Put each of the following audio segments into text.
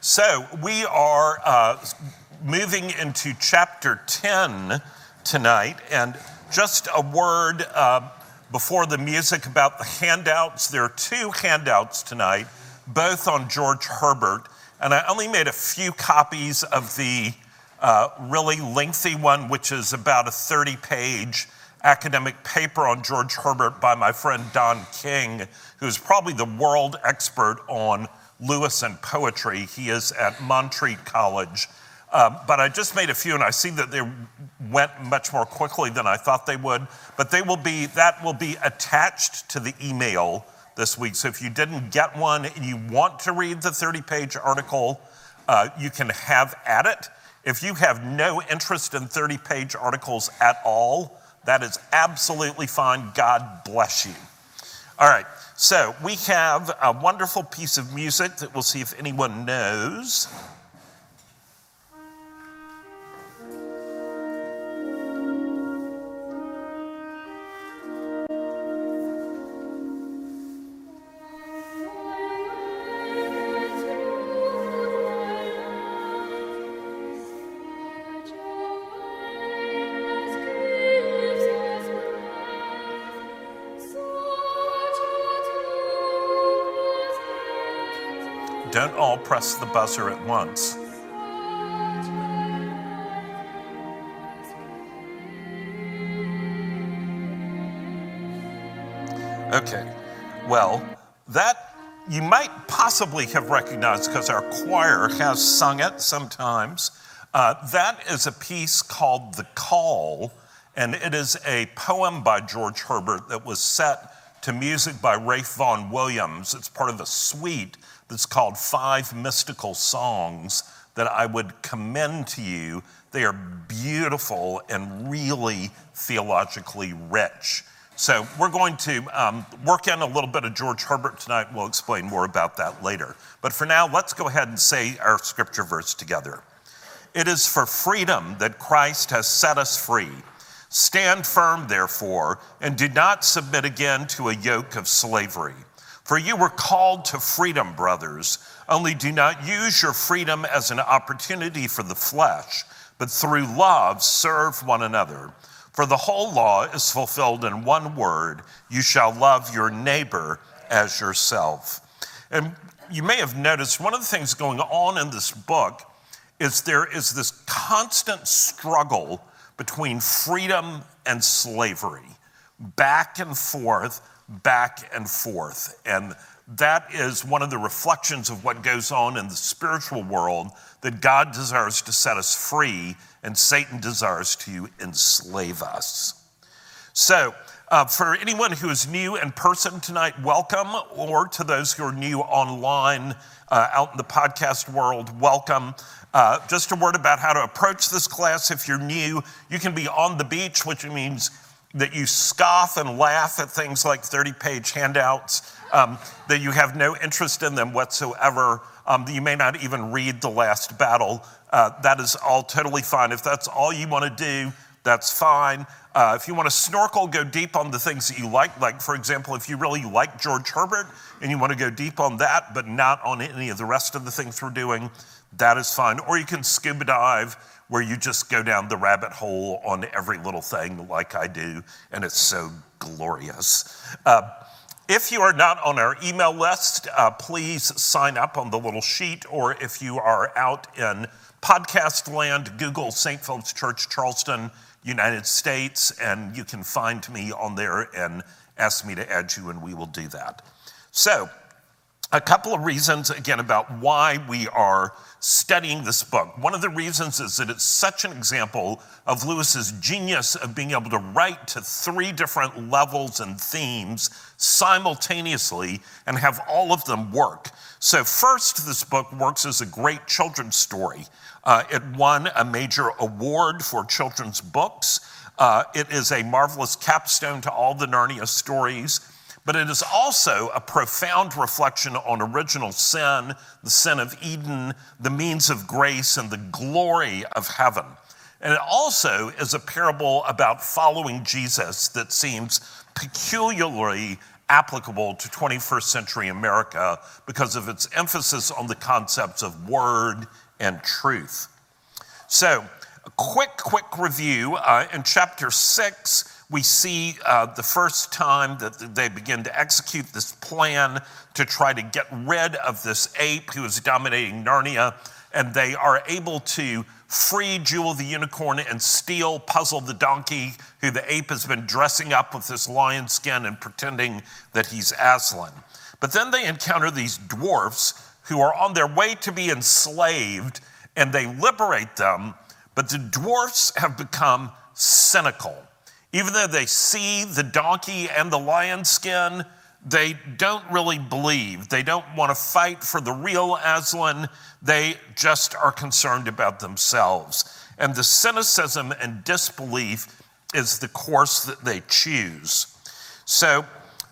So we are moving into chapter 10 tonight, and just a word before the music about the handouts. There are two handouts tonight, both on George Herbert, and I only made a few copies of the really lengthy one, which is about a 30-page academic paper on George Herbert by my friend Don King, who's probably the world expert on Lewis and poetry. He is at Montreat College. But I just made a few, and I see that they went much more quickly than I thought they would. But they will be, that will be attached to the email this week. So if you didn't get one and you want to read the 30-page article, you can have at it. If you have no interest in 30-page articles at all, that is absolutely fine. God bless you. All right, so we have a wonderful piece of music that we'll see if anyone knows. Don't all press the buzzer at once. Okay, well, that you might possibly have recognized because our choir has sung it sometimes. That is a piece called The Call, and it is a poem by George Herbert that was set to music by Ralph Vaughan Williams. It's part of a suite that's called Five Mystical Songs that I would commend to you. They are beautiful and really theologically rich. So we're going to work in a little bit of George Herbert tonight. We'll explain more about that later. But for now, let's go ahead and say our scripture verse together. It is for freedom that Christ has set us free. Stand firm, therefore, and do not submit again to a yoke of slavery. For you were called to freedom, brothers, only do not use your freedom as an opportunity for the flesh, but through love serve one another. For the whole law is fulfilled in one word, you shall love your neighbor as yourself. And you may have noticed one of the things going on in this book is there is this constant struggle between freedom and slavery, back and forth, back and forth. And that is one of the reflections of what goes on in the spiritual world, that God desires to set us free and Satan desires to enslave us. So for anyone who is new in person tonight, welcome, or to those who are new online out in the podcast world, welcome. Just a word about how to approach this class. If you're new, you can be on the beach, which means that you scoff and laugh at things like 30-page handouts, that you have no interest in them whatsoever, that you may not even read The Last Battle. That is all totally fine. If that's all you want to do, that's fine. If you want to snorkel, go deep on the things that you like. Like, for example, if you really like George Herbert and you want to go deep on that, but not on any of the rest of the things we're doing, that is fine. Or you can scuba dive, where you just go down the rabbit hole on every little thing like I do, and it's so glorious. If you are not on our email list, please sign up on the little sheet, or if you are out in podcast land, Google St. Philip's Church, Charleston, United States, and you can find me on there and ask me to add you, and we will do that. So, a couple of reasons, again, about why we are studying this book. One of the reasons is that it's such an example of Lewis's genius of being able to write to three different levels and themes simultaneously and have all of them work. So first, this book works as a great children's story. It won a major award for children's books. It is a marvelous capstone to all the Narnia stories. But it is also a profound reflection on original sin, the sin of Eden, the means of grace, and the glory of heaven. And it also is a parable about following Jesus that seems peculiarly applicable to 21st century America because of its emphasis on the concepts of word and truth. So a quick review. In chapter 6, we see the first time that they begin to execute this plan to try to get rid of this ape who is dominating Narnia, and they are able to free Jewel the unicorn and steal Puzzle the donkey, who the ape has been dressing up with this lion skin and pretending that he's Aslan. But then they encounter these dwarfs who are on their way to be enslaved, and they liberate them, but the dwarfs have become cynical. Even though they see the donkey and the lion skin, they don't really believe. They don't want to fight for the real Aslan. They just are concerned about themselves. And the cynicism and disbelief is the course that they choose. So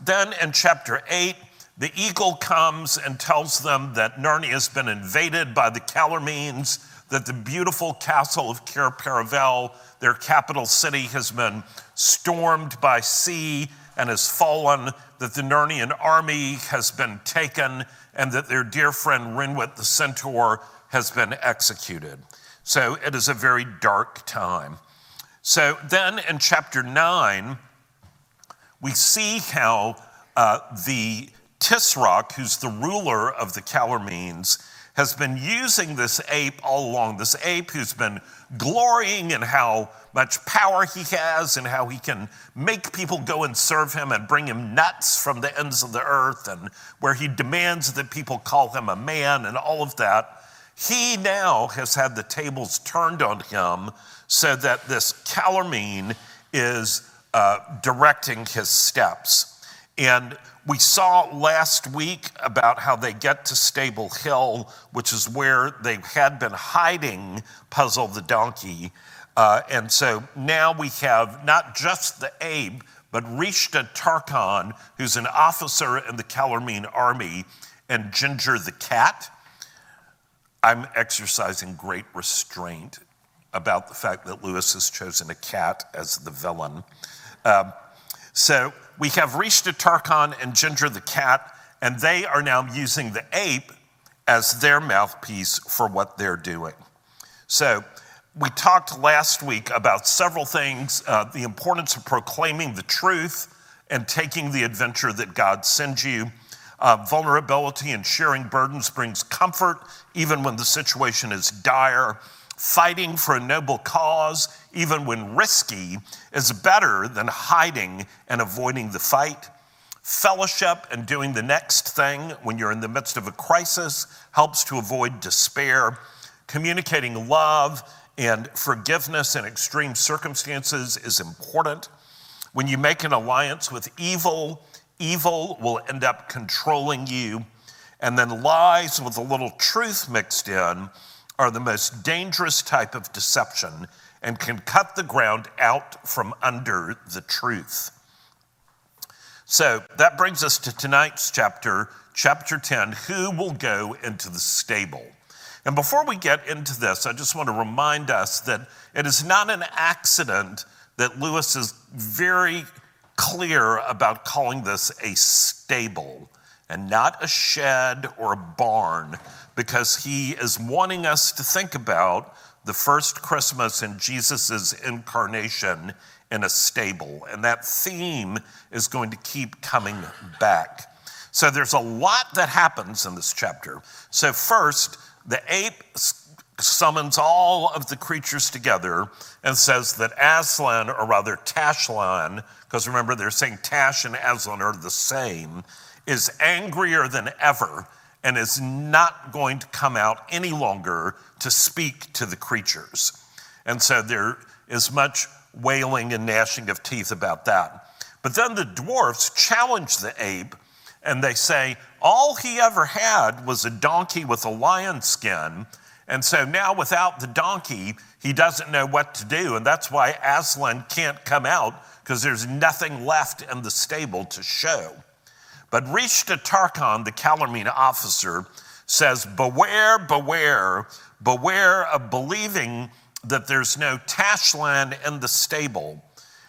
then in chapter 8, the eagle comes and tells them that Narnia has been invaded by the Calormenes, that the beautiful castle of Cair Paravel, their capital city, has been stormed by sea and has fallen, that the Narnian army has been taken, and that their dear friend Renwit the centaur has been executed. So it is a very dark time. So then in chapter 9, we see how the Tisroc, who's the ruler of the Calormenes, has been using this ape all along, this ape who's been glorying in how much power he has and how he can make people go and serve him and bring him nuts from the ends of the earth, and where he demands that people call him a man and all of that. He now has had the tables turned on him so that this Calormene is directing his steps. And we saw last week about how they get to Stable Hill, which is where they had been hiding Puzzle the donkey. And so now we have not just the ape, but Rishda Tarkhan, who's an officer in the Calormene army, and Ginger the cat. I'm exercising great restraint about the fact that Lewis has chosen a cat as the villain. So we have Rishda Tarkhan and Ginger the cat, and they are now using the ape as their mouthpiece for what they're doing. So we talked last week about several things, the importance of proclaiming the truth and taking the adventure that God sends you. Vulnerability and sharing burdens brings comfort, even when the situation is dire. Fighting for a noble cause, even when risky, is better than hiding and avoiding the fight. Fellowship and doing the next thing when you're in the midst of a crisis helps to avoid despair. Communicating love and forgiveness in extreme circumstances is important. When you make an alliance with evil, evil will end up controlling you. And then lies with a little truth mixed in are the most dangerous type of deception and can cut the ground out from under the truth. So that brings us to tonight's chapter, chapter 10, who will go into the stable? And before we get into this, I just want to remind us that it is not an accident that Lewis is very clear about calling this a stable and not a shed or a barn, because he is wanting us to think about the first Christmas and Jesus's incarnation in a stable. And that theme is going to keep coming back. So there's a lot that happens in this chapter. So first, the ape summons all of the creatures together and says that Aslan, or rather Tashlan, because remember they're saying Tash and Aslan are the same, is angrier than ever and is not going to come out any longer to speak to the creatures. And so there is much wailing and gnashing of teeth about that. But then the dwarfs challenge the ape, and they say, all he ever had was a donkey with a lion skin, and so now without the donkey, he doesn't know what to do, and that's why Aslan can't come out, because there's nothing left in the stable to show. But Rishda Tarkhan, the Calormene officer, says, beware, beware, beware of believing that there's no Tashlan in the stable.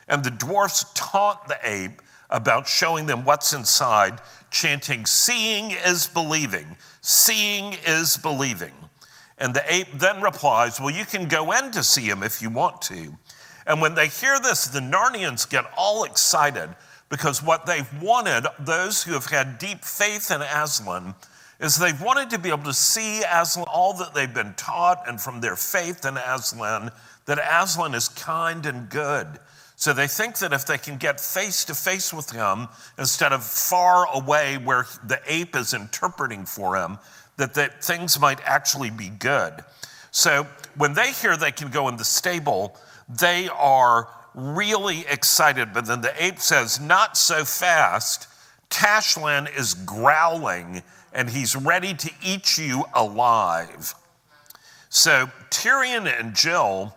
And the dwarfs taunt the ape about showing them what's inside, chanting, "Seeing is believing, seeing is believing." And the ape then replies, "Well, you can go in to see him if you want to." And when they hear this, the Narnians get all excited because what they've wanted, those who have had deep faith in Aslan, is they've wanted to be able to see Aslan, all that they've been taught and from their faith in Aslan, that Aslan is kind and good. So they think that if they can get face to face with him, instead of far away where the ape is interpreting for him, that things might actually be good. So when they hear they can go in the stable, they are really excited. But then the ape says, "Not so fast. Tashlan is growling and he's ready to eat you alive." So Tirion and Jill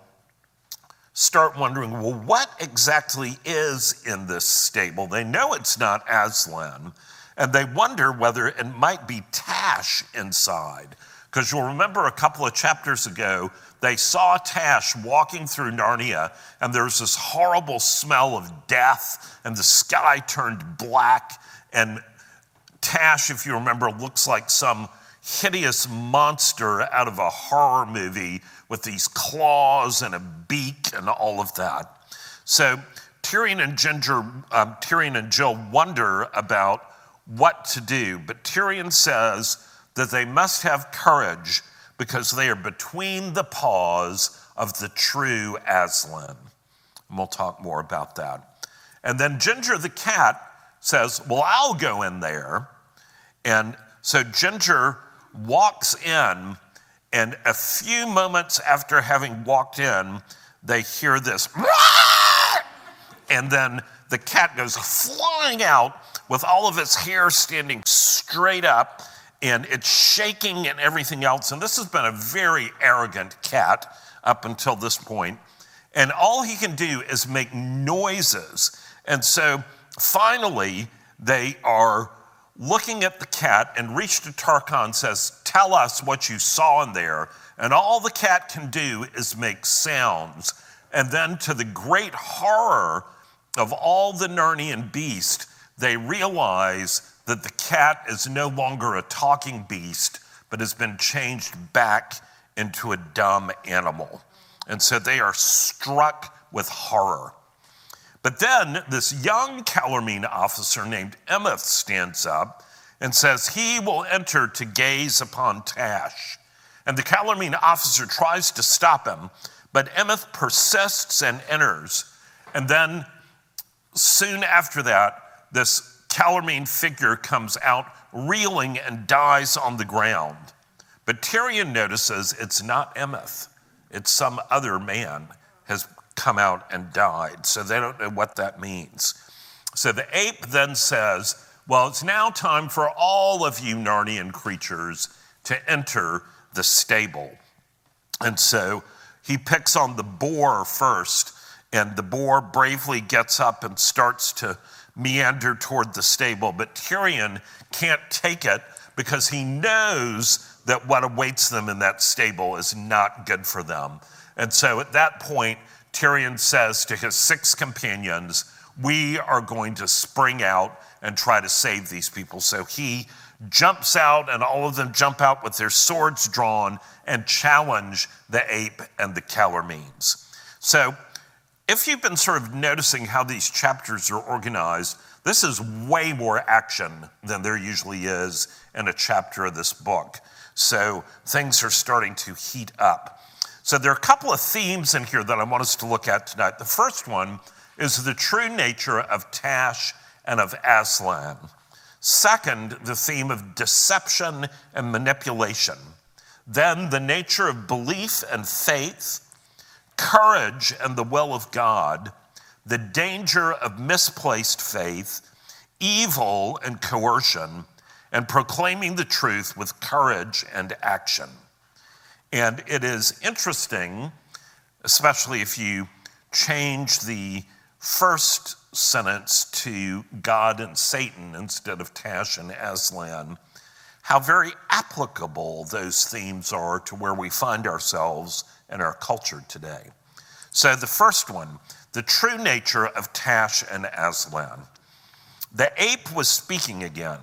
start wondering, well, what exactly is in this stable? They know it's not Aslan, and they wonder whether it might be Tash inside. Because you'll remember a couple of chapters ago, they saw Tash walking through Narnia, and there was this horrible smell of death, and the sky turned black, and Tash, if you remember, looks like some hideous monster out of a horror movie with these claws and a beak and all of that. So Tirion and Jill wonder about what to do, but Tirion says that they must have courage because they are between the paws of the true Aslan. And we'll talk more about that. And then Ginger the cat says, "Well, I'll go in there." And so Ginger walks in, and a few moments after having walked in, they hear this, "Rah!" And then the cat goes flying out with all of its hair standing straight up, and it's shaking and everything else. And this has been a very arrogant cat up until this point. And all he can do is make noises. And so finally, they are looking at the cat, and Rishda Tarkhan says, "Tell us what you saw in there." And all the cat can do is make sounds. And then, to the great horror of all the Narnian beast, they realize that the cat is no longer a talking beast, but has been changed back into a dumb animal. And so they are struck with horror. But then this young Calormene officer named Emeth stands up and says, "He will enter to gaze upon Tash." And the Calormene officer tries to stop him, but Emeth persists and enters. And then soon after that, this Calormene figure comes out reeling and dies on the ground. But Tirion notices it's not Emeth, it's some other man has come out and died. So they don't know what that means. So the ape then says, "Well, it's now time for all of you Narnian creatures to enter the stable." And so he picks on the boar first, and the boar bravely gets up and starts to meander toward the stable. But Tirion can't take it because he knows that what awaits them in that stable is not good for them. And so at that point, Tirion says to his 6 companions, "We are going to spring out and try to save these people." So he jumps out, and all of them jump out with their swords drawn and challenge the ape and the Calormenes. So if you've been sort of noticing how these chapters are organized, this is way more action than there usually is in a chapter of this book. So things are starting to heat up. So there are a couple of themes in here that I want us to look at tonight. The first one is the true nature of Tash and of Aslan. Second, the theme of deception and manipulation. Then the nature of belief and faith, courage and the will of God, the danger of misplaced faith, evil and coercion, and proclaiming the truth with courage and action. And it is interesting, especially if you change the first sentence to God and Satan instead of Tash and Aslan, how very applicable those themes are to where we find ourselves in our culture today. So the first one, the true nature of Tash and Aslan. The ape was speaking again.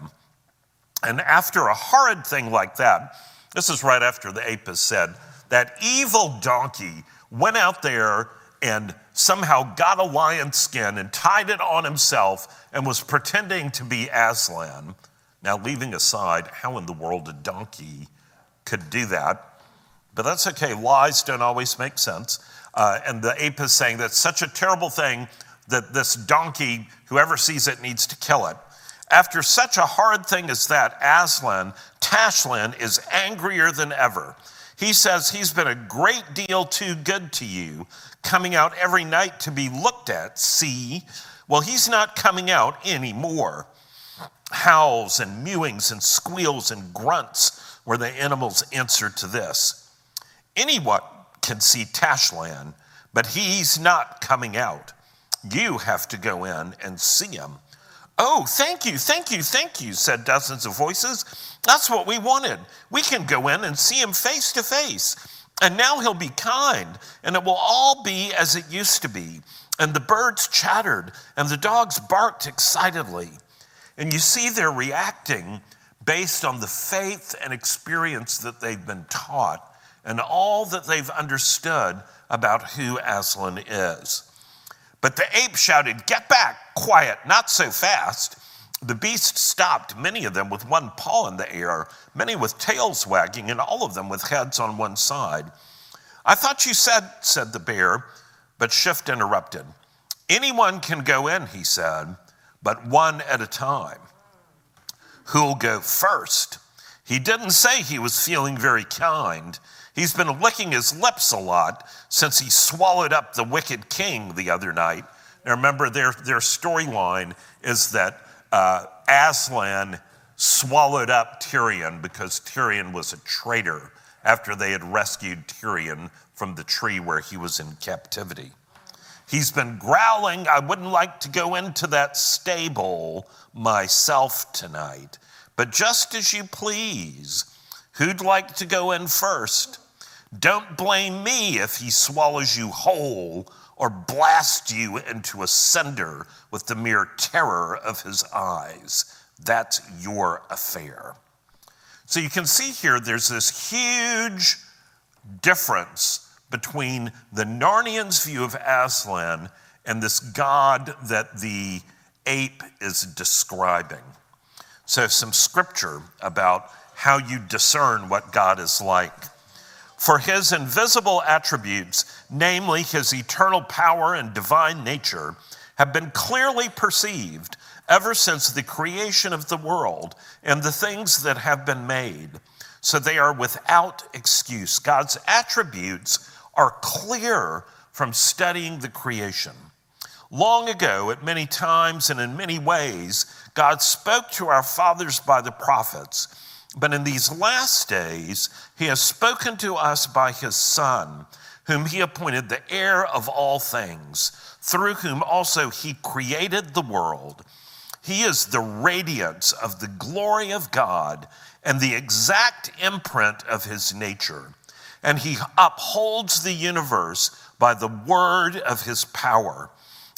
And after a horrid thing like that, this is right after the ape has said, that evil donkey went out there and somehow got a lion's skin and tied it on himself and was pretending to be Aslan. Now, leaving aside how in the world a donkey could do that, but that's okay. Lies don't always make sense. And the ape is saying that's such a terrible thing that this donkey, whoever sees it, needs to kill it. After such a hard thing as that, Tashlan is angrier than ever. He says he's been a great deal too good to you, coming out every night to be looked at, see? Well, he's not coming out anymore. Howls and mewings and squeals and grunts were the animal's answer to this. Anyone can see Tashlan, but he's not coming out. You have to go in and see him. Oh, thank you, said dozens of voices. That's what we wanted. We can go in and see him face to face. And now he'll be kind, and it will all be as it used to be. And the birds chattered, and the dogs barked excitedly. And you see they're reacting based on the faith and experience that they've been taught and all that they've understood about who Aslan is. But the ape shouted, "Get back, quiet, not so fast." The beast stopped, many of them with one paw in the air, many with tails wagging, and all of them with heads on one side. "I thought you said the bear, but Shift interrupted. "Anyone can go in," he said, "but one at a time. Who'll go first?" He didn't say he was feeling very kind. He's been licking his lips a lot since he swallowed up the wicked king the other night. Now remember, their storyline is that Aslan swallowed up Tirion because Tirion was a traitor after they had rescued Tirion from the tree where he was in captivity. He's been growling, "I wouldn't like to go into that stable myself tonight, but just as you please. Who'd like to go in first? Don't blame me if he swallows you whole or blasts you into a cinder with the mere terror of his eyes. That's your affair." So you can see here there's this huge difference between the Narnian's view of Aslan and this god that the ape is describing. So some scripture about how you discern what God is like. "For his invisible attributes, namely his eternal power and divine nature, have been clearly perceived ever since the creation of the world and the things that have been made. So they are without excuse." God's attributes are clear from studying the creation. "Long ago, at many times and in many ways, God spoke to our fathers by the prophets. But in these last days, he has spoken to us by his Son, whom he appointed the heir of all things, through whom also he created the world. He is the radiance of the glory of God and the exact imprint of his nature. And he upholds the universe by the word of his power.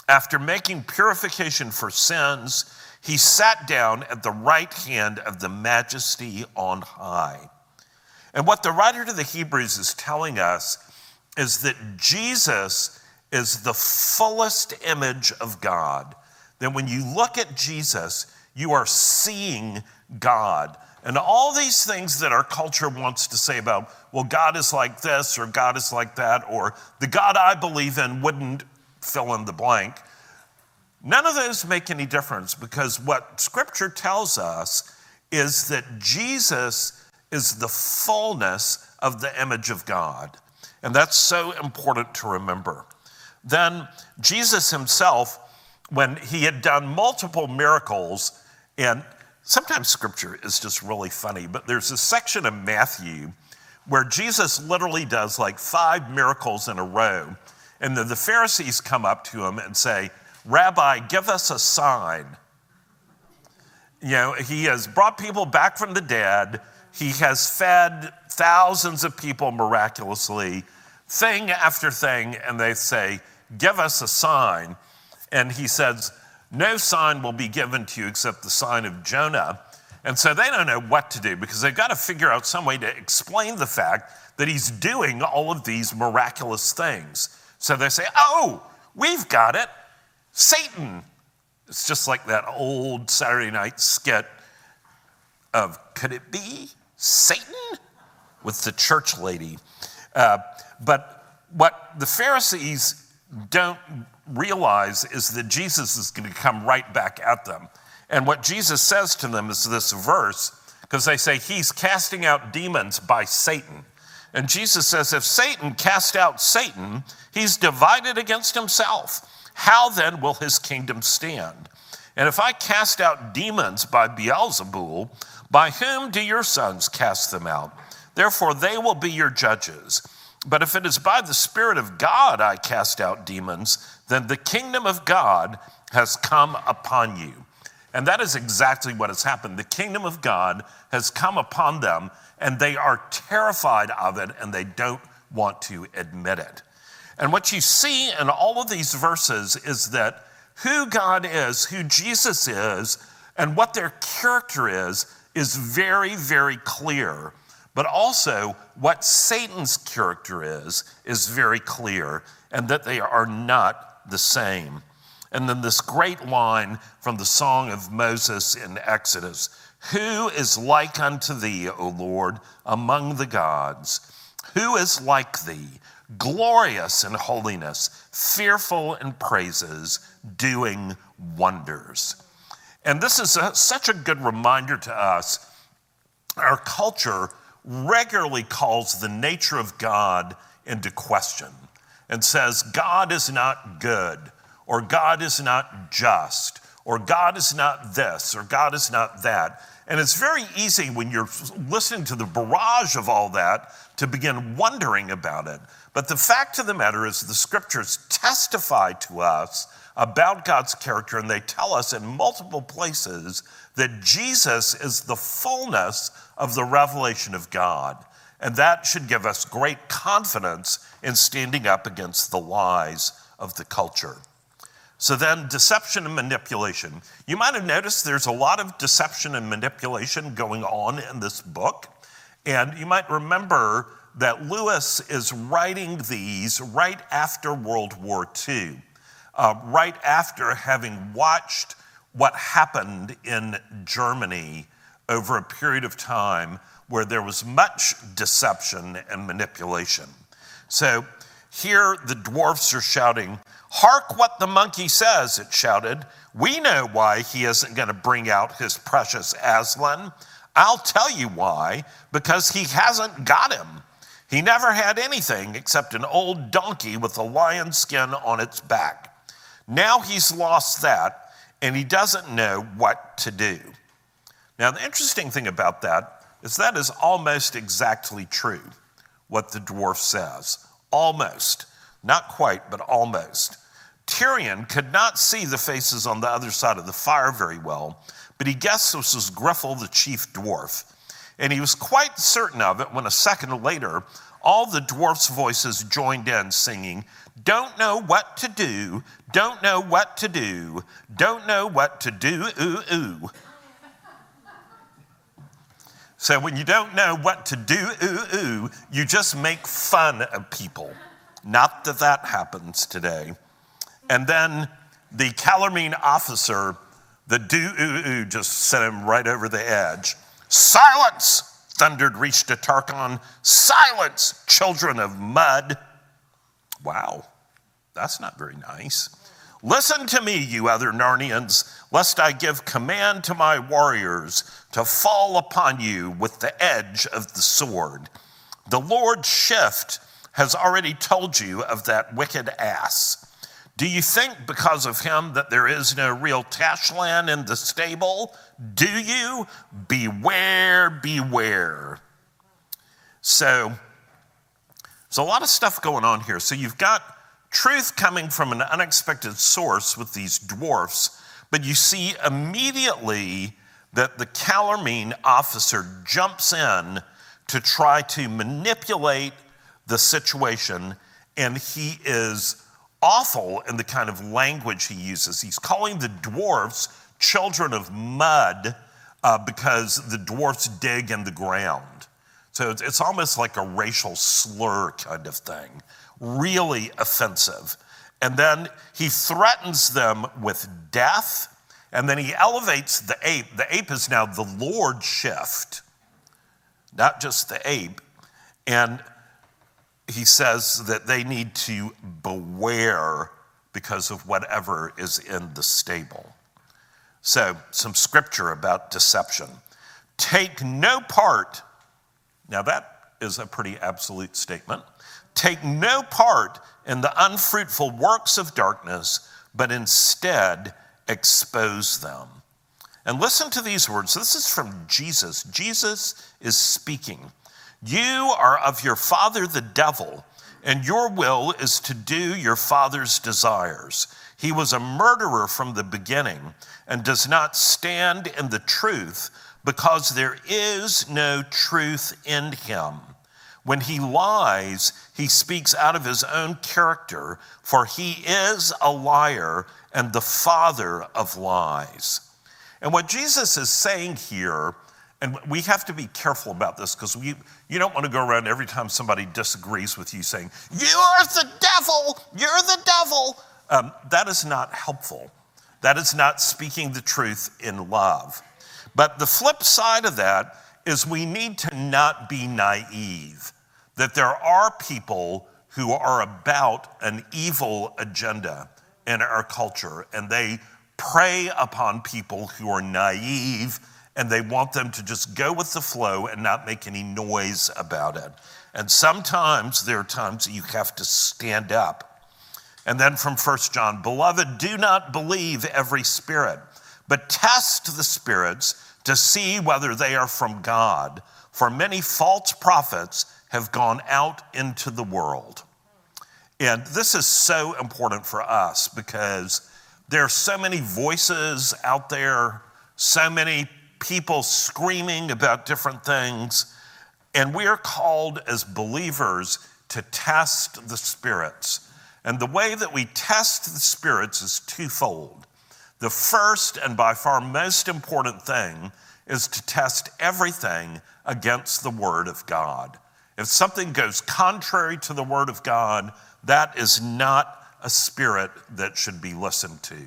After making purification for sins, he sat down at the right hand of the majesty on high." And what the writer to the Hebrews is telling us is that Jesus is the fullest image of God. That when you look at Jesus, you are seeing God. And all these things that our culture wants to say about, well, God is like this or God is like that, or the God I believe in wouldn't fill in the blank. None of those make any difference, because what Scripture tells us is that Jesus is the fullness of the image of God. And that's so important to remember. Then Jesus himself, when he had done multiple miracles, and sometimes Scripture is just really funny, but there's a section of Matthew where Jesus literally does like 5 miracles in a row. And then the Pharisees come up to him and say, "Rabbi, give us a sign. You know, he has brought people back from the dead. He has fed thousands of people miraculously, thing after thing." And they say, "Give us a sign." And he says, No sign will be given to you except the sign of Jonah. And so they don't know what to do because they've got to figure out some way to explain the fact that he's doing all of these miraculous things. So they say, oh, we've got it. Satan. It's just like that old Saturday night skit of, could it be Satan? With the church lady. But what the Pharisees don't realize is that Jesus is going to come right back at them. And what Jesus says to them is this verse, because they say he's casting out demons by Satan. And Jesus says, if Satan cast out Satan, he's divided against himself. How then will his kingdom stand? And if I cast out demons by Beelzebul, by whom do your sons cast them out? Therefore, they will be your judges. But if it is by the Spirit of God I cast out demons, then the kingdom of God has come upon you. And that is exactly what has happened. The kingdom of God has come upon them, and they are terrified of it, and they don't want to admit it. And what you see in all of these verses is that who God is, who Jesus is, and what their character is very, very clear. But also what Satan's character is very clear, and that they are not the same. And then this great line from the Song of Moses in Exodus, who is like unto thee, O Lord, among the gods? Who is like thee, glorious in holiness, fearful in praises, doing wonders? And this is such a good reminder to us. Our culture regularly calls the nature of God into question and says God is not good, or God is not just, or God is not this, or God is not that. And it's very easy when you're listening to the barrage of all that to begin wondering about it. But the fact of the matter is the scriptures testify to us about God's character, and they tell us in multiple places that Jesus is the fullness of the revelation of God. And that should give us great confidence in standing up against the lies of the culture. So then, deception and manipulation. You might have noticed there's a lot of deception and manipulation going on in this book. And you might remember that Lewis is writing these right after World War II. Right after having watched what happened in Germany over a period of time where there was much deception and manipulation. So here the dwarfs are shouting, "Hark what the monkey says," it shouted. "We know why he isn't going to bring out his precious Aslan. I'll tell you why, because he hasn't got him. He never had anything except an old donkey with a lion skin on its back. Now he's lost that, and he doesn't know what to do." Now, the interesting thing about that is almost exactly true, what the dwarf says. Almost. Not quite, but almost. Tirion could not see the faces on the other side of the fire very well, but he guessed this was Griffel, the chief dwarf. And he was quite certain of it when a second later, all the dwarf's voices joined in singing, "Don't know what to do, don't know what to do, don't know what to do, ooh, ooh." So when you don't know what to do, ooh, ooh, you just make fun of people. Not that that happens today. And then the Calormene officer, the do, ooh, ooh, just sent him right over the edge. "Silence!" thundered Rishda Tarkhan. "Silence, children of mud." Wow, that's not very nice. "Listen to me, you other Narnians, lest I give command to my warriors to fall upon you with the edge of the sword. The Lord Shift has already told you of that wicked ass. Do you think because of him that there is no real Tashlan in the stable? Do you? Beware, beware." So there's a lot of stuff going on here. So you've got truth coming from an unexpected source with these dwarfs, but you see immediately that the Calormene officer jumps in to try to manipulate the situation, and he is awful in the kind of language he uses. He's calling the dwarfs children of mud because the dwarfs dig in the ground. So it's almost like a racial slur kind of thing. Really offensive. And then he threatens them with death, and then he elevates the ape. The ape is now the Lord shift, not just the ape. And he says that they need to beware because of whatever is in the stable. So some scripture about deception. Take no part. Now that is a pretty absolute statement. Take no part in the unfruitful works of darkness, but instead expose them. And listen to these words. This is from Jesus. Jesus is speaking. You are of your father, the devil, and your will is to do your father's desires. He was a murderer from the beginning and does not stand in the truth because there is no truth in him. When he lies, he speaks out of his own character, for he is a liar and the father of lies. And what Jesus is saying here, and we have to be careful about this because you don't want to go around every time somebody disagrees with you saying, you are the devil, you're the devil. That is not helpful. That is not speaking the truth in love. But the flip side of that is we need to not be naive, that there are people who are about an evil agenda in our culture, and they prey upon people who are naive, and they want them to just go with the flow and not make any noise about it. And sometimes there are times you have to stand up. And then from 1 John, beloved, do not believe every spirit, but test the spirits to see whether they are from God, for many false prophets have gone out into the world. And this is so important for us because there are so many voices out there, so many people screaming about different things, and we are called as believers to test the spirits. And the way that we test the spirits is twofold. The first and by far most important thing is to test everything against the Word of God. If something goes contrary to the Word of God, that is not a spirit that should be listened to.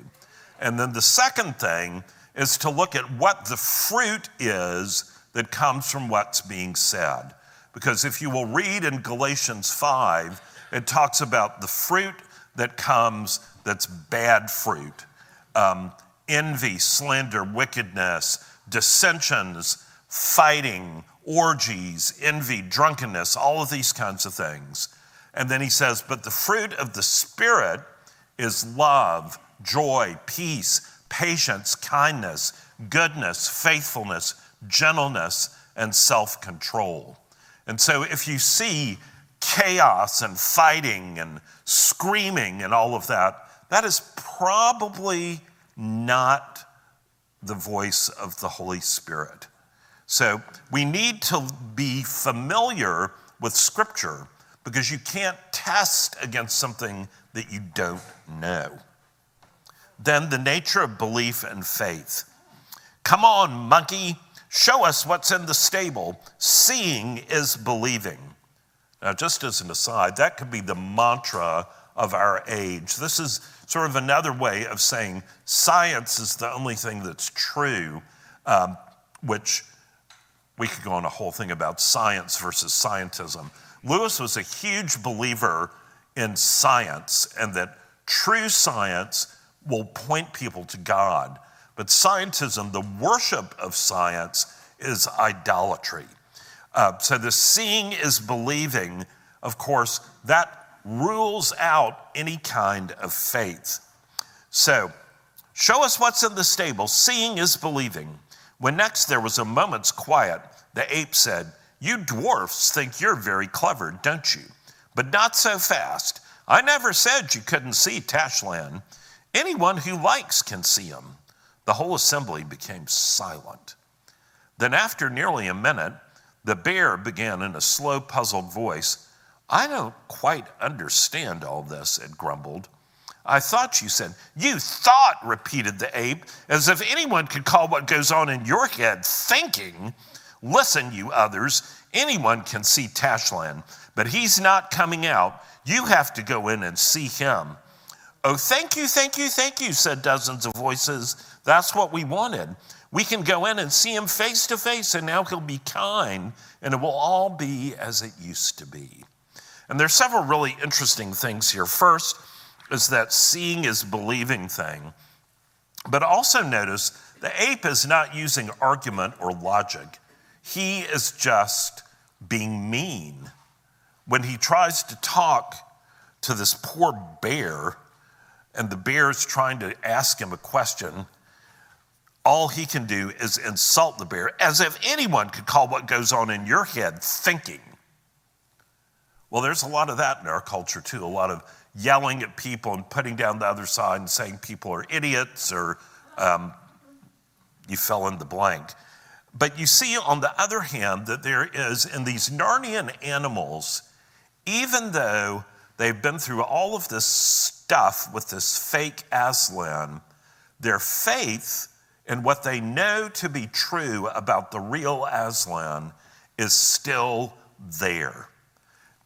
And then the second thing is to look at what the fruit is that comes from what's being said. Because if you will read in Galatians 5, it talks about the fruit that comes that's bad fruit. Envy, slander, wickedness, dissensions, fighting, orgies, envy, drunkenness, all of these kinds of things. And then he says, but the fruit of the Spirit is love, joy, peace, patience, kindness, goodness, faithfulness, gentleness, and self-control. And so if you see chaos and fighting and screaming and all of that, that is probably not the voice of the Holy Spirit. So we need to be familiar with Scripture because you can't test against something that you don't know. Then the nature of belief and faith. Come on, monkey, show us what's in the stable. Seeing is believing. Now, just as an aside, that could be the mantra of our age. This is sort of another way of saying science is the only thing that's true, which we could go on a whole thing about science versus scientism. Lewis was a huge believer in science and that true science will point people to God. But scientism, the worship of science, is idolatry. So the seeing is believing, of course, that rules out any kind of faith. So, show us what's in the stable. Seeing is believing. When next there was a moment's quiet, the ape said, you dwarfs think you're very clever, don't you? But not so fast. I never said you couldn't see Tashlan. Anyone who likes can see him. The whole assembly became silent. Then after nearly a minute, the bear began in a slow, puzzled voice, I don't quite understand all this, it grumbled. I thought you said. You thought, repeated the ape, as if anyone could call what goes on in your head thinking. Listen, you others, anyone can see Tashlan, but he's not coming out. You have to go in and see him. Oh, thank you, said dozens of voices. That's what we wanted. We can go in and see him face to face, and now he'll be kind, and it will all be as it used to be. And there's several really interesting things here. First is that seeing is believing thing. But also notice the ape is not using argument or logic. He is just being mean. When he tries to talk to this poor bear, and the bear is trying to ask him a question, all he can do is insult the bear, as if anyone could call what goes on in your head thinking. Well, there's a lot of that in our culture too, a lot of yelling at people and putting down the other side and saying people are idiots or you fell in the blank. But you see, on the other hand, that there is in these Narnian animals, even though they've been through all of this stuff with this fake Aslan, their faith and what they know to be true about the real Aslan is still there.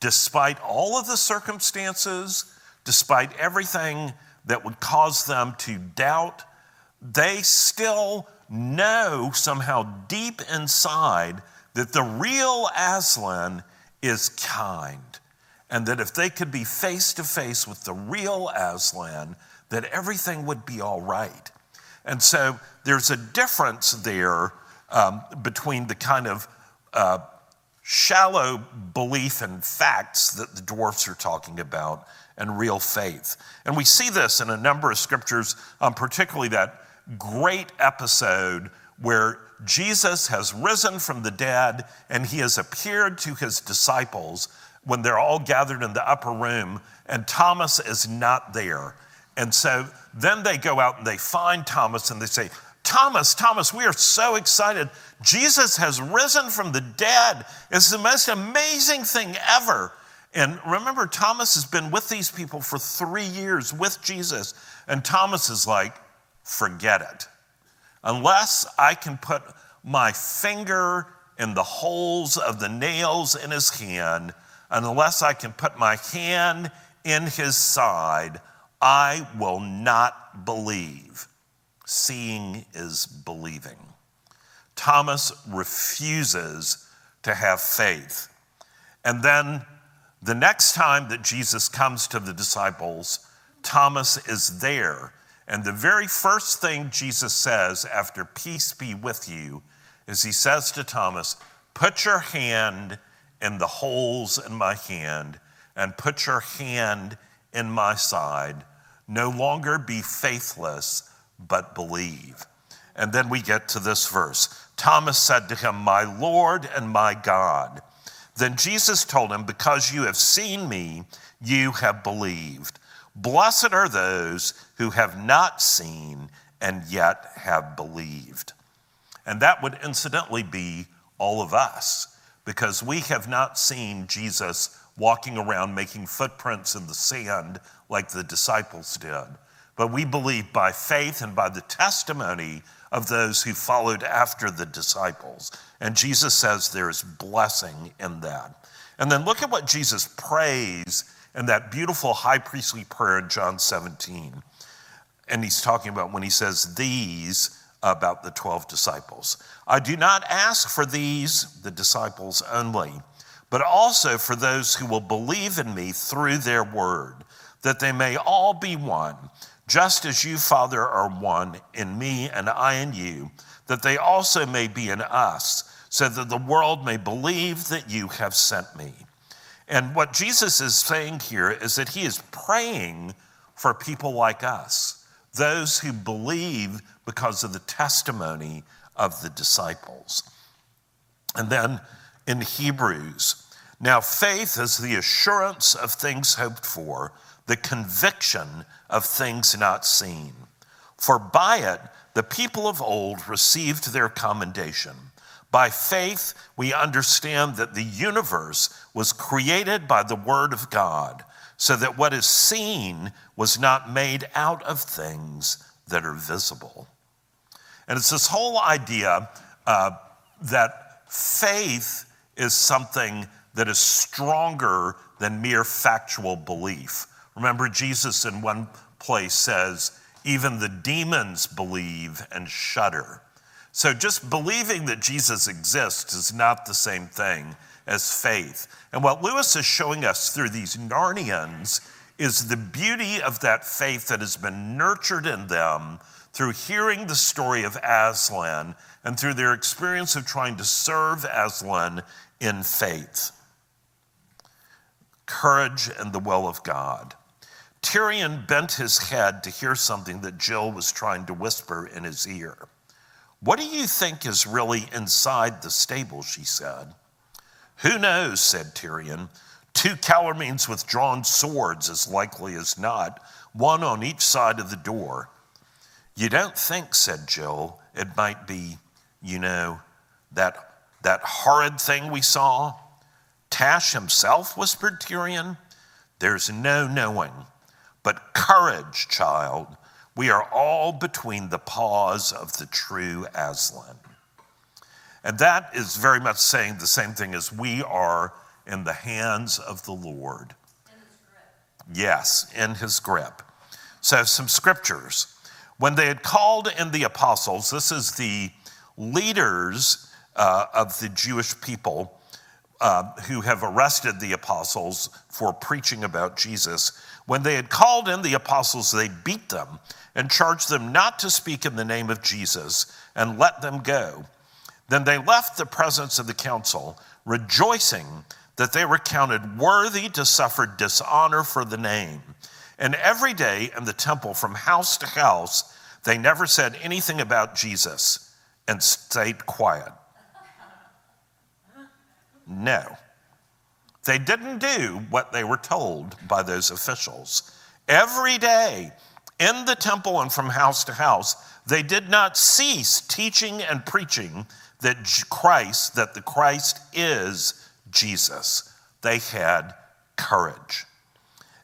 Despite all of the circumstances, despite everything that would cause them to doubt, they still know somehow deep inside that the real Aslan is kind. And that if they could be face to face with the real Aslan, that everything would be all right. And so there's a difference there between the kind of shallow belief in facts that the dwarfs are talking about and real faith. And we see this in a number of scriptures, particularly that great episode where Jesus has risen from the dead and he has appeared to his disciples when they're all gathered in the upper room and Thomas is not there. And so then they go out and they find Thomas and they say, Thomas, we are so excited. Jesus has risen from the dead. It's the most amazing thing ever. And remember, Thomas has been with these people for 3 years with Jesus. And Thomas is like, forget it. Unless I can put my finger in the holes of the nails in his hand, unless I can put my hand in his side, I will not believe. Seeing is believing. Thomas refuses to have faith. And then the next time that Jesus comes to the disciples, Thomas is there. And the very first thing Jesus says after peace be with you is he says to Thomas, put your hand in the holes in my hand and put your hand in my side. No longer be faithless, but believe. And then we get to this verse. Thomas said to him, my Lord and my God. Then Jesus told him, because you have seen me, you have believed. Blessed are those who have not seen and yet have believed. And that would incidentally be all of us, because we have not seen Jesus walking around making footprints in the sand like the disciples did. But we believe by faith and by the testimony of those who followed after the disciples. And Jesus says there is blessing in that. And then look at what Jesus prays in that beautiful high priestly prayer in John 17. And he's talking about when he says these about the 12 disciples. I do not ask for these, the disciples only, but also for those who will believe in me through their word, that they may all be one, just as you, Father, are one in me and I in you, that they also may be in us, so that the world may believe that you have sent me. And what Jesus is saying here is that he is praying for people like us, those who believe because of the testimony of the disciples. And then in Hebrews, now faith is the assurance of things hoped for, the conviction of things not seen. For by it, the people of old received their commendation. By faith, we understand that the universe was created by the word of God, so that what is seen was not made out of things that are visible. And it's this whole idea that faith is something that is stronger than mere factual belief. Remember, Jesus in one place says, even the demons believe and shudder. So just believing that Jesus exists is not the same thing as faith. And what Lewis is showing us through these Narnians is the beauty of that faith that has been nurtured in them through hearing the story of Aslan and through their experience of trying to serve Aslan in faith. Courage and the will of God. Tirion bent his head to hear something that Jill was trying to whisper in his ear. What do you think is really inside the stable, she said. Who knows, said Tirion. 2 Calormenes with drawn swords, as likely as not, one on each side of the door. You don't think, said Jill, it might be, that horrid thing we saw? Tash himself, whispered Tirion. There's no knowing, but courage, child. We are all between the paws of the true Aslan. And that is very much saying the same thing as we are in the hands of the Lord. In his grip. Yes, in his grip. So some scriptures. When they had called in the apostles, this is the leaders of the Jewish people who have arrested the apostles for preaching about Jesus. When they had called in the apostles, they beat them and charged them not to speak in the name of Jesus and let them go. Then they left the presence of the council, rejoicing that they were counted worthy to suffer dishonor for the name. And every day in the temple, from house to house, they never said anything about Jesus and stayed quiet. No. They didn't do what they were told by those officials. Every day in the temple and from house to house, they did not cease teaching and preaching that the Christ is Jesus. They had courage.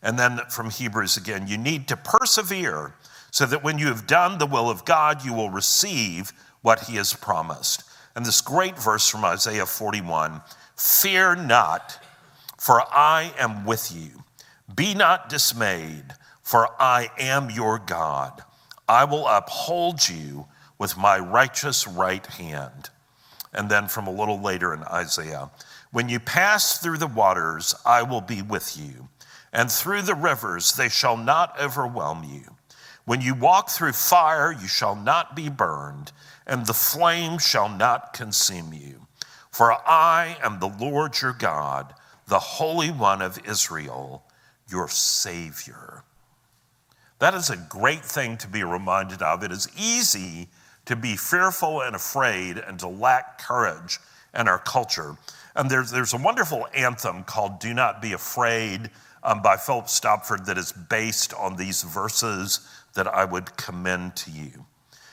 And then from Hebrews again, you need to persevere so that when you have done the will of God, you will receive what he has promised. And this great verse from Isaiah 41, fear not, for I am with you. Be not dismayed, for I am your God. I will uphold you with my righteous right hand. And then from a little later in Isaiah, when you pass through the waters, I will be with you. And through the rivers, they shall not overwhelm you. When you walk through fire, you shall not be burned, and the flame shall not consume you. For I am the Lord your God, the Holy One of Israel, your Savior. That is a great thing to be reminded of. It is easy to be fearful and afraid and to lack courage in our culture. And there's a wonderful anthem called Do Not Be Afraid by Philip Stopford that is based on these verses that I would commend to you.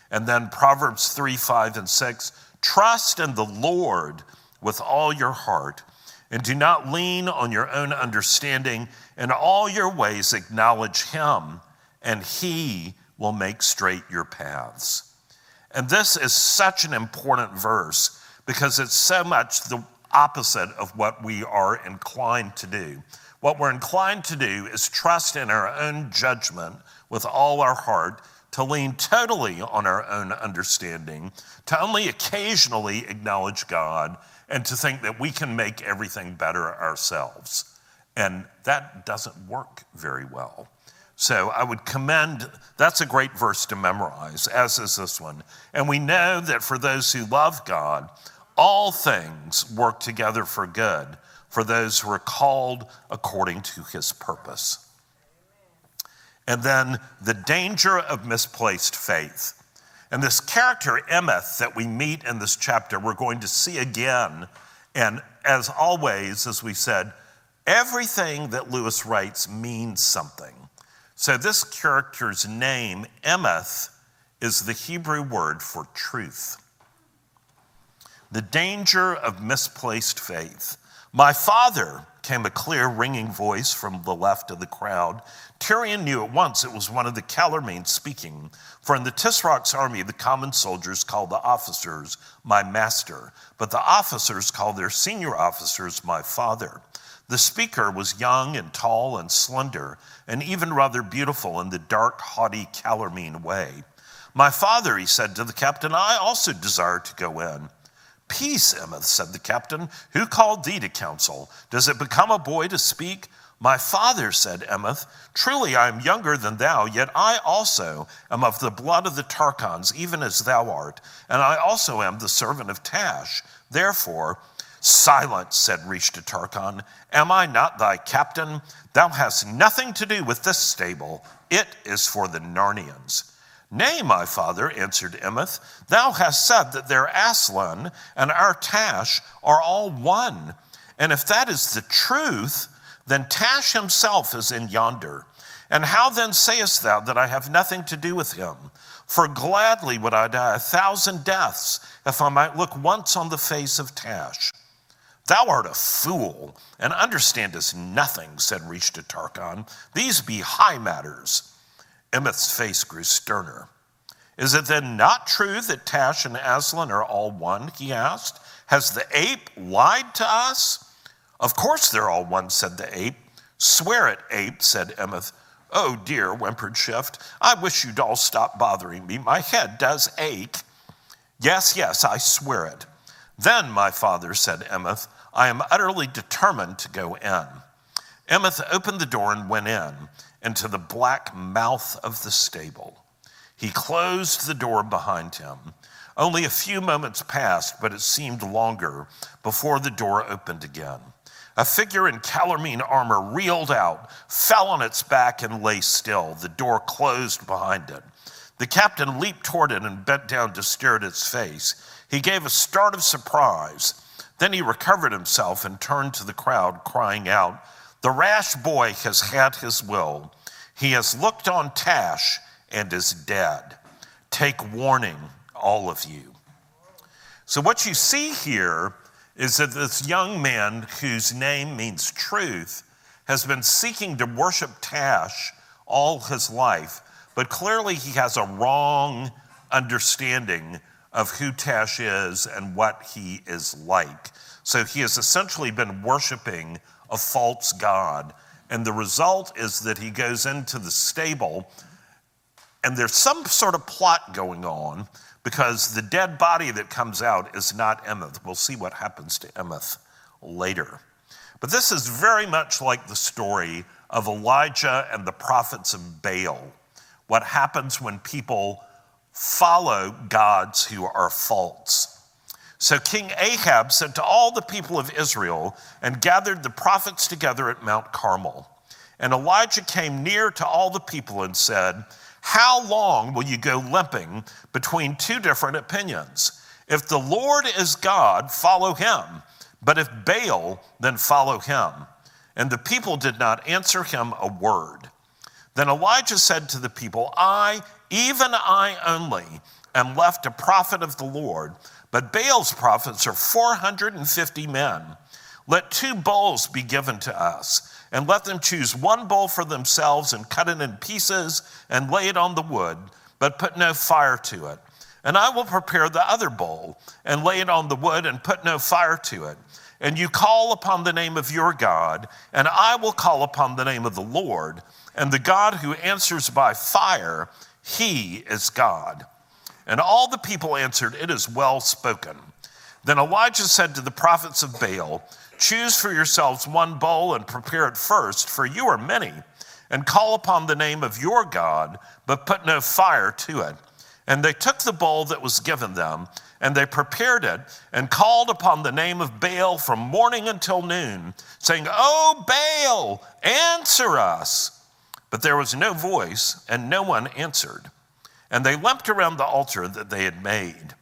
And then Proverbs 3, 5, and 6, trust in the Lord with all your heart and do not lean on your own understanding. In all your ways acknowledge him and he will make straight your paths. And this is such an important verse because it's so much the opposite of what we are inclined to do. What we're inclined to do is trust in our own judgment with all our heart, to lean totally on our own understanding, to only occasionally acknowledge God, and to think that we can make everything better ourselves. And that doesn't work very well. So I would commend, that's a great verse to memorize, as is this one. And we know that for those who love God, all things work together for good, for those who are called according to his purpose. And then the danger of misplaced faith. And this character, Emeth, that we meet in this chapter, we're going to see again. And as always, as we said, everything that Lewis writes means something. So this character's name, Emeth, is the Hebrew word for truth. The danger of misplaced faith. My father, came a clear, ringing voice from the left of the crowd. Tirion knew at once it was one of the Calormenes speaking, for in the Tisroch's army, the common soldiers call the officers my master, but the officers call their senior officers my father. The speaker was young and tall and slender, and even rather beautiful in the dark, haughty Calormene way. My father, he said to the captain, I also desire to go in. Peace, Emeth, said the captain. Who called thee to counsel? Does it become a boy to speak? My father, said Emeth, truly I am younger than thou, yet I also am of the blood of the Tarkhans, even as thou art, and I also am the servant of Tash. Therefore, silence, said Rishda Tarkhan. Am I not thy captain? Thou hast nothing to do with this stable. It is for the Narnians. Nay, my father, answered Emeth, thou hast said that their Aslan and our Tash are all one. And if that is the truth, then Tash himself is in yonder. And how then sayest thou that I have nothing to do with him? For gladly would I die 1,000 deaths if I might look once on the face of Tash. Thou art a fool and understandest nothing, said Rishda Tarkhan. These be high matters. Emeth's face grew sterner. Is it then not true that Tash and Aslan are all one, he asked. Has the ape lied to us? Of course they're all one, said the ape. Swear it, ape, said Emeth. Oh dear, whimpered Shift. I wish you'd all stop bothering me. My head does ache. Yes, yes, I swear it. Then, my father, said Emeth, I am utterly determined to go in. Emeth opened the door and went in, into the black mouth of the stable. He closed the door behind him. Only a few moments passed, but it seemed longer before the door opened again. A figure in Calormene armor reeled out, fell on its back, and lay still. The door closed behind it. The captain leaped toward it and bent down to stare at its face. He gave a start of surprise. Then he recovered himself and turned to the crowd, crying out, the rash boy has had his will. He has looked on Tash and is dead. Take warning, all of you. So what you see here is that this young man, whose name means truth, has been seeking to worship Tash all his life, but clearly he has a wrong understanding of who Tash is and what he is like. So he has essentially been worshiping a false god. And the result is that he goes into the stable and there's some sort of plot going on because the dead body that comes out is not Emeth. We'll see what happens to Emeth later. But this is very much like the story of Elijah and the prophets of Baal. What happens when people follow gods who are false. So King Ahab sent to all the people of Israel and gathered the prophets together at Mount Carmel. And Elijah came near to all the people and said, how long will you go limping between two different opinions? If the Lord is God, follow him. But if Baal, then follow him. And the people did not answer him a word. Then Elijah said to the people, I, even I only, am left a prophet of the Lord, but Baal's prophets are 450 men. Let 2 bulls be given to us, and let them choose 1 bull for themselves and cut it in pieces and lay it on the wood, but put no fire to it. And I will prepare the other bull and lay it on the wood and put no fire to it. And you call upon the name of your God, and I will call upon the name of the Lord, and the God who answers by fire, he is God. And all the people answered, it is well spoken. Then Elijah said to the prophets of Baal, choose for yourselves 1 bowl and prepare it first, for you are many, and call upon the name of your God, but put no fire to it. And they took the bowl that was given them, and they prepared it, and called upon the name of Baal from morning until noon, saying, O Baal, answer us. But there was no voice, and no one answered. And they limped around the altar that they had made.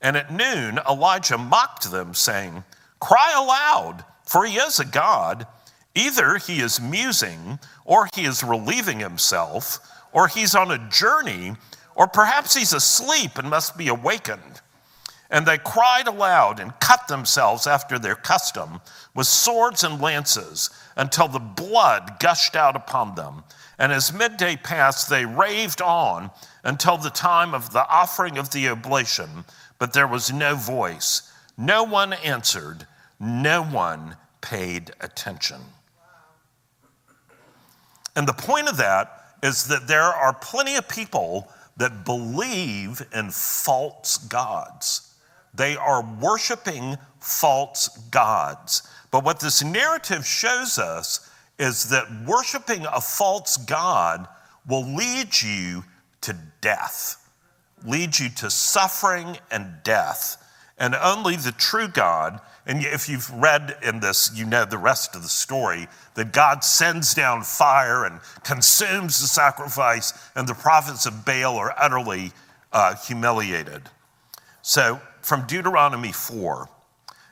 And at noon, Elijah mocked them, saying, cry aloud, for he is a god. Either he is musing, or he is relieving himself, or he's on a journey, or perhaps he's asleep and must be awakened. And they cried aloud and cut themselves after their custom with swords and lances until the blood gushed out upon them. And as midday passed, they raved on until the time of the offering of the oblation, but there was no voice. No one answered. No one paid attention. And the point of that is that there are plenty of people that believe in false gods. They are worshiping false gods. But what this narrative shows us is that worshiping a false god will lead you to death, lead you to suffering and death. And only the true God, and if you've read in this, you know the rest of the story, that God sends down fire and consumes the sacrifice, and the prophets of Baal are utterly humiliated. So from Deuteronomy 4,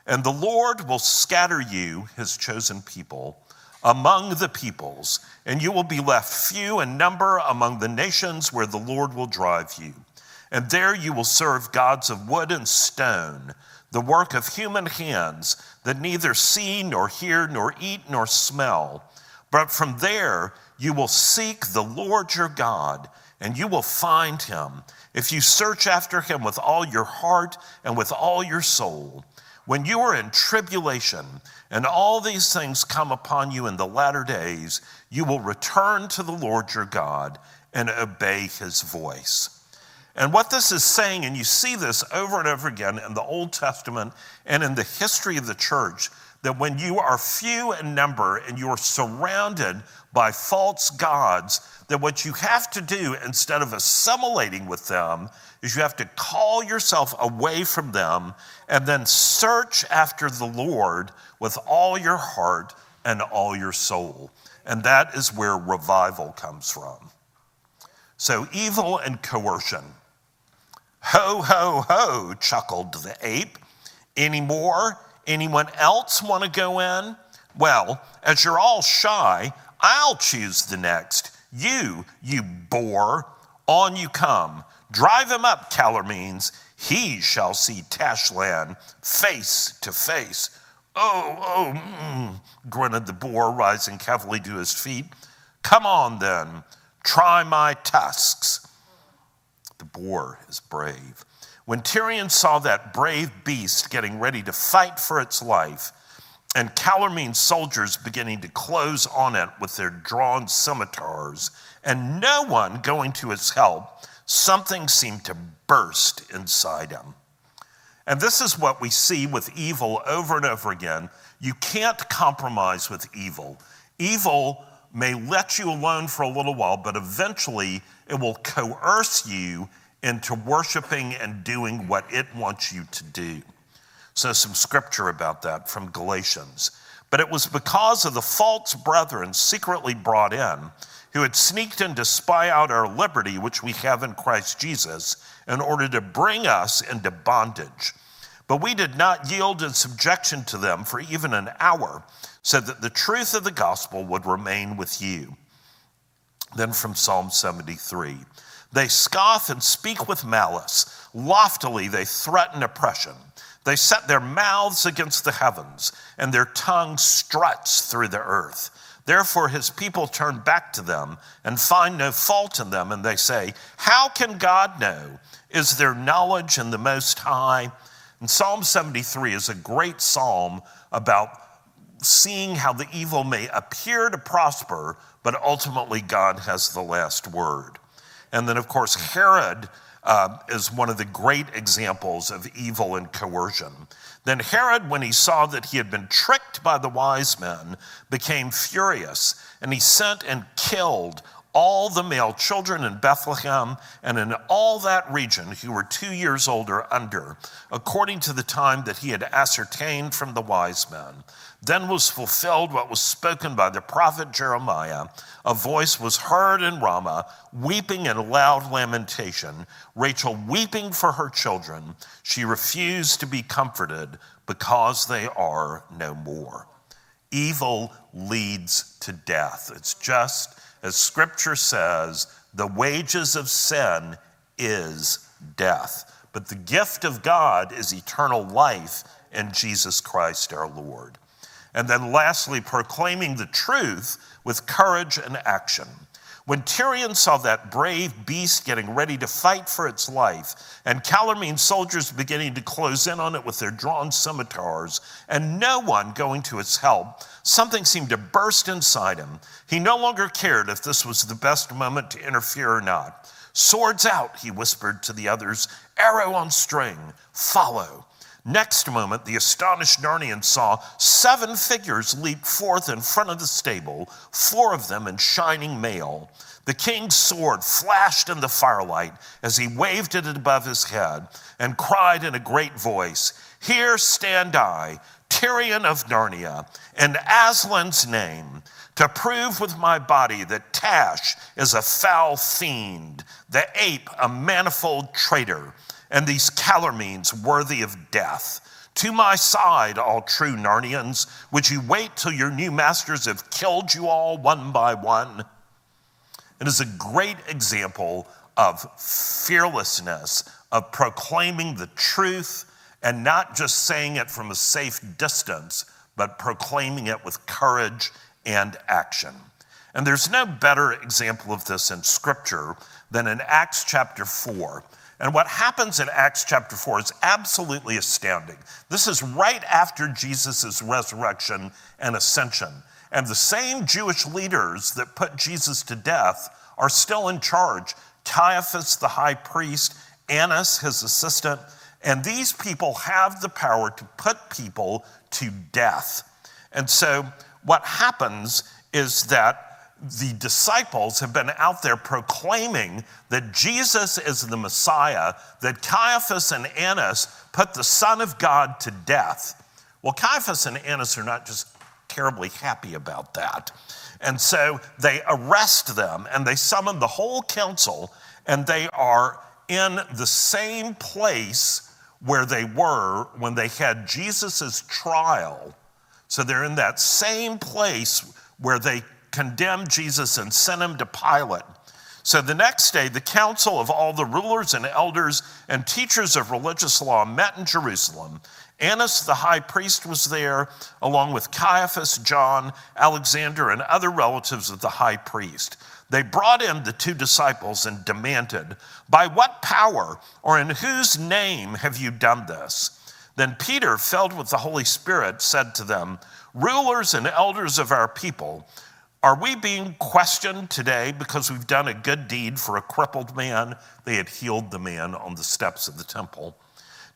and the Lord will scatter you, his chosen people, among the peoples, and you will be left few in number among the nations where the Lord will drive you. And there you will serve gods of wood and stone, the work of human hands that neither see nor hear nor eat nor smell. But from there you will seek the Lord your God, and you will find him, if you search after him with all your heart and with all your soul. When you are in tribulation and all these things come upon you in the latter days, you will return to the Lord your God and obey his voice. And what this is saying, and you see this over and over again in the Old Testament and in the history of the church, that when you are few in number and you are surrounded by false gods, that what you have to do instead of assimilating with them is you have to call yourself away from them and then search after the Lord with all your heart and all your soul. And that is where revival comes from. So evil and coercion. Ho, ho, ho, chuckled the ape. Any more? Anyone else want to go in? Well, as you're all shy, I'll choose the next. You boar, on you come. Drive him up, Calormenes. He shall see Tashlan face to face. Grunted the boar, rising heavily to his feet. Come on, then. Try my tusks. The boar is brave. When Tirion saw that brave beast getting ready to fight for its life, and Calormenes soldiers beginning to close on it with their drawn scimitars, and no one going to its help, something seemed to burst inside him. And this is what we see with evil over and over again. You can't compromise with evil. Evil may let you alone for a little while, but eventually it will coerce you into worshiping and doing what it wants you to do. So some scripture about that from Galatians. But it was because of the false brethren secretly brought in, who had sneaked in to spy out our liberty, which we have in Christ Jesus, in order to bring us into bondage. But we did not yield in subjection to them for even an hour, so that the truth of the gospel would remain with you. Then from Psalm 73, they scoff and speak with malice. Loftily they threaten oppression. They set their mouths against the heavens, and their tongue struts through the earth. Therefore his people turn back to them and find no fault in them, and they say, how can God know? Is there knowledge in the Most High? And Psalm 73 is a great psalm about seeing how the evil may appear to prosper, but ultimately God has the last word. And then, of course, Herod is one of the great examples of evil and coercion. Then Herod, when he saw that he had been tricked by the wise men, became furious, and he sent and killed all the male children in Bethlehem and in all that region who were 2 years old or under, according to the time that he had ascertained from the wise men. Then was fulfilled what was spoken by the prophet Jeremiah. A voice was heard in Ramah, weeping in loud lamentation, Rachel weeping for her children. She refused to be comforted because they are no more. Evil leads to death. It's just as scripture says, the wages of sin is death. But the gift of God is eternal life in Jesus Christ our Lord. And then lastly, proclaiming the truth with courage and action. When Tirion saw that brave beast getting ready to fight for its life, and Calormenes soldiers beginning to close in on it with their drawn scimitars, and no one going to its help, something seemed to burst inside him. He no longer cared if this was the best moment to interfere or not. "Swords out," he whispered to the others, "arrow on string, follow." Next moment, the astonished Narnian saw 7 figures leap forth in front of the stable, 4 of them in shining mail. The king's sword flashed in the firelight as he waved it above his head and cried in a great voice, "Here stand I, Tirion of Narnia, in Aslan's name, to prove with my body that Tash is a foul fiend, the ape a manifold traitor, and these Calormenes worthy of death. To my side, all true Narnians, would you wait till your new masters have killed you all one by one?" It is a great example of fearlessness, of proclaiming the truth and not just saying it from a safe distance, but proclaiming it with courage and action. And there's no better example of this in Scripture than in Acts chapter 4. And what happens in Acts chapter 4 is absolutely astounding. This is right after Jesus' resurrection and ascension. And the same Jewish leaders that put Jesus to death are still in charge. Caiaphas, the high priest, Annas, his assistant. And these people have the power to put people to death. And so what happens is that the disciples have been out there proclaiming that Jesus is the Messiah, that Caiaphas and Annas put the Son of God to death. Well, Caiaphas and Annas are not just terribly happy about that. And so they arrest them and they summon the whole council, and they are in the same place where they were when they had Jesus's trial. So they're in that same place where they condemned Jesus and sent him to Pilate. So the next day, the council of all the rulers and elders and teachers of religious law met in Jerusalem. Annas the high priest was there, along with Caiaphas, John, Alexander, and other relatives of the high priest. They brought in the 2 disciples and demanded, "By what power or in whose name have you done this?" Then Peter, filled with the Holy Spirit, said to them, "Rulers and elders of our people, are we being questioned today because we've done a good deed for a crippled man?" They had healed the man on the steps of the temple.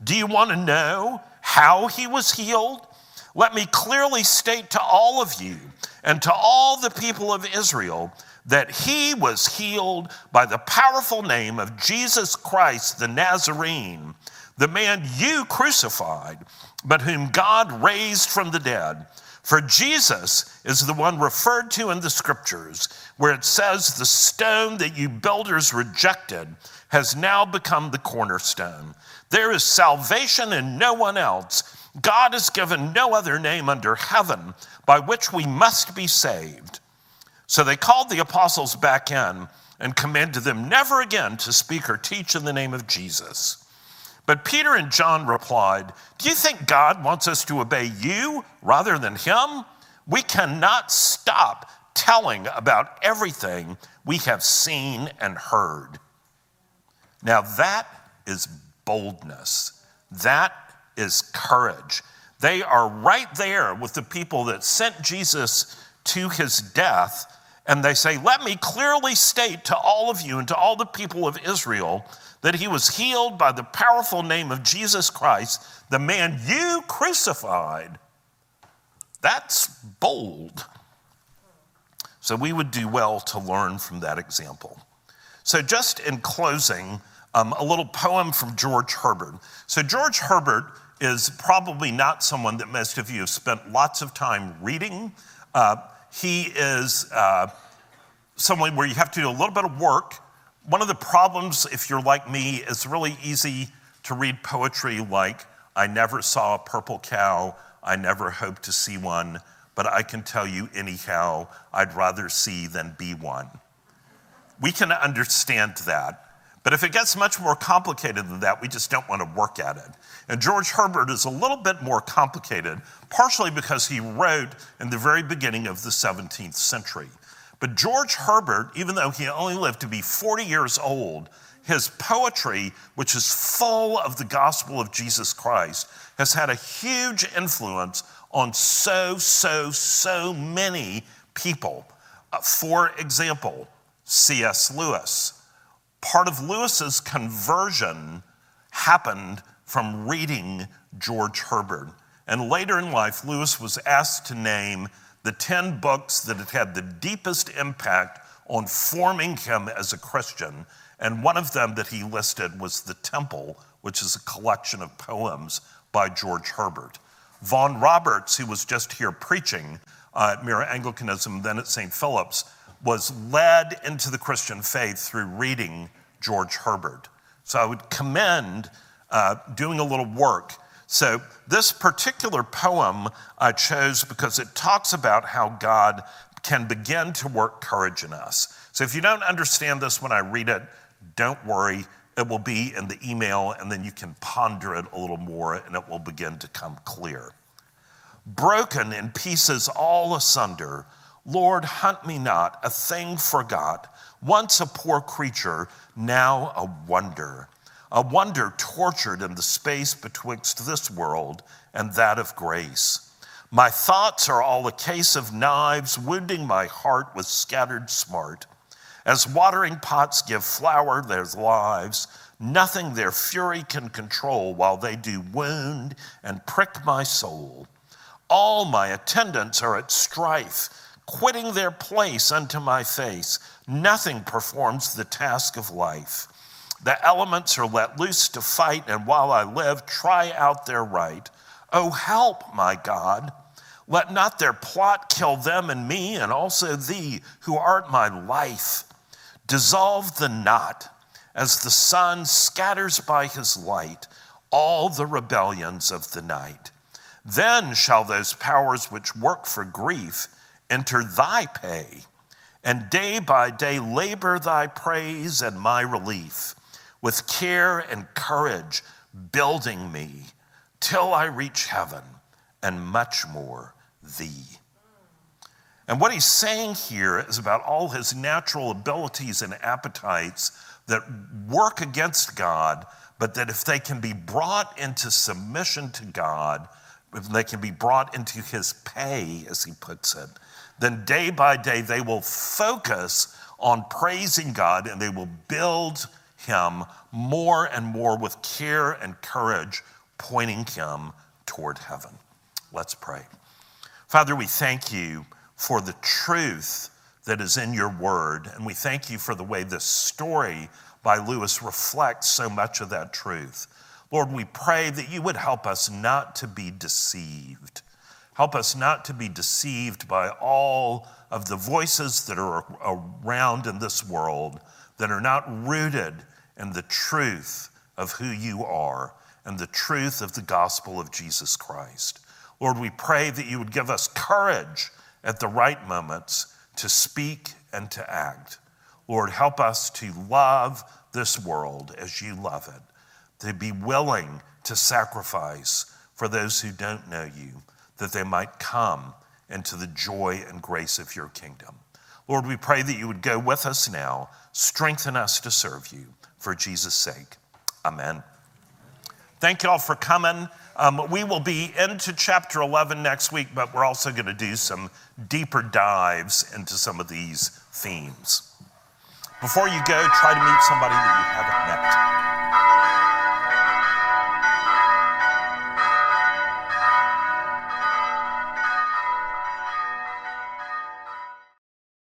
"Do you want to know how he was healed? Let me clearly state to all of you and to all the people of Israel that he was healed by the powerful name of Jesus Christ the Nazarene, the man you crucified, but whom God raised from the dead. For Jesus is the one referred to in the Scriptures, where it says, 'The stone that you builders rejected has now become the cornerstone.' There is salvation in no one else. God has given no other name under heaven by which we must be saved." So they called the apostles back in and commanded them never again to speak or teach in the name of Jesus. But Peter and John replied, "Do you think God wants us to obey you rather than him? We cannot stop telling about everything we have seen and heard." Now that is boldness. That is courage. They are right there with the people that sent Jesus to his death, and they say, "Let me clearly state to all of you and to all the people of Israel that he was healed by the powerful name of Jesus Christ, the man you crucified." That's bold. So we would do well to learn from that example. So just in closing, a little poem from George Herbert. So George Herbert is probably not someone that most of you have spent lots of time reading. He is someone where you have to do a little bit of work. One of the problems, if you're like me, it's really easy to read poetry like, "I never saw a purple cow, I never hoped to see one, but I can tell you anyhow, I'd rather see than be one." We can understand that, But if it gets much more complicated than that, we just don't want to work at it. And George Herbert is a little bit more complicated, partially because he wrote in the very beginning of the 17th century. But George Herbert, even though he only lived to be 40 years old, his poetry, which is full of the gospel of Jesus Christ, has had a huge influence on so many people. For example, C.S. Lewis. Part of Lewis's conversion happened from reading George Herbert. And later in life, Lewis was asked to name the 10 books that had the deepest impact on forming him as a Christian. And one of them that he listed was The Temple, which is a collection of poems by George Herbert. Vaughan Roberts, who was just here preaching at Mira Anglicanism, then at St. Philip's, was led into the Christian faith through reading George Herbert. So I would commend doing a little work. So this particular poem I chose because it talks about how God can begin to work courage in us. So if you don't understand this when I read it, don't worry. It will be in the email, and then you can ponder it a little more, and it will begin to come clear. Broken in pieces all asunder, Lord, hunt me not, a thing forgot, once a poor creature, now a wonder tortured in the space betwixt this world and that of grace. My thoughts are all a case of knives, wounding my heart with scattered smart. As watering pots give flower their lives, nothing their fury can control, while they do wound and prick my soul. All my attendants are at strife, quitting their place unto my face. Nothing performs the task of life. The elements are let loose to fight, and while I live, try out their right. Oh, help, my God. Let not their plot kill them and me, and also thee, who art my life. Dissolve the knot, as the sun scatters by his light all the rebellions of the night. Then shall those powers which work for grief enter thy pay, and day by day labor thy praise and my relief, with care and courage building me, till I reach heaven, and much more thee. And what he's saying here is about all his natural abilities and appetites that work against God, but that if they can be brought into submission to God, if they can be brought into his pay, as he puts it, then day by day they will focus on praising God, and they will build him more and more with care and courage, pointing him toward heaven. Let's pray. Father, we thank you for the truth that is in your word, and we thank you for the way this story by Lewis reflects so much of that truth. Lord, we pray that you would help us not to be deceived. Help us not to be deceived by all of the voices that are around in this world that are not rooted in the truth of who you are and the truth of the gospel of Jesus Christ. Lord, we pray that you would give us courage at the right moments to speak and to act. Lord, help us to love this world as you love it, to be willing to sacrifice for those who don't know you, that they might come into the joy and grace of your kingdom. Lord, we pray that you would go with us now, strengthen us to serve you, for Jesus' sake. Amen. Thank you all for coming. We will be into chapter 11 next week, but we're also going to do some deeper dives into some of these themes. Before you go, try to meet somebody that you haven't met.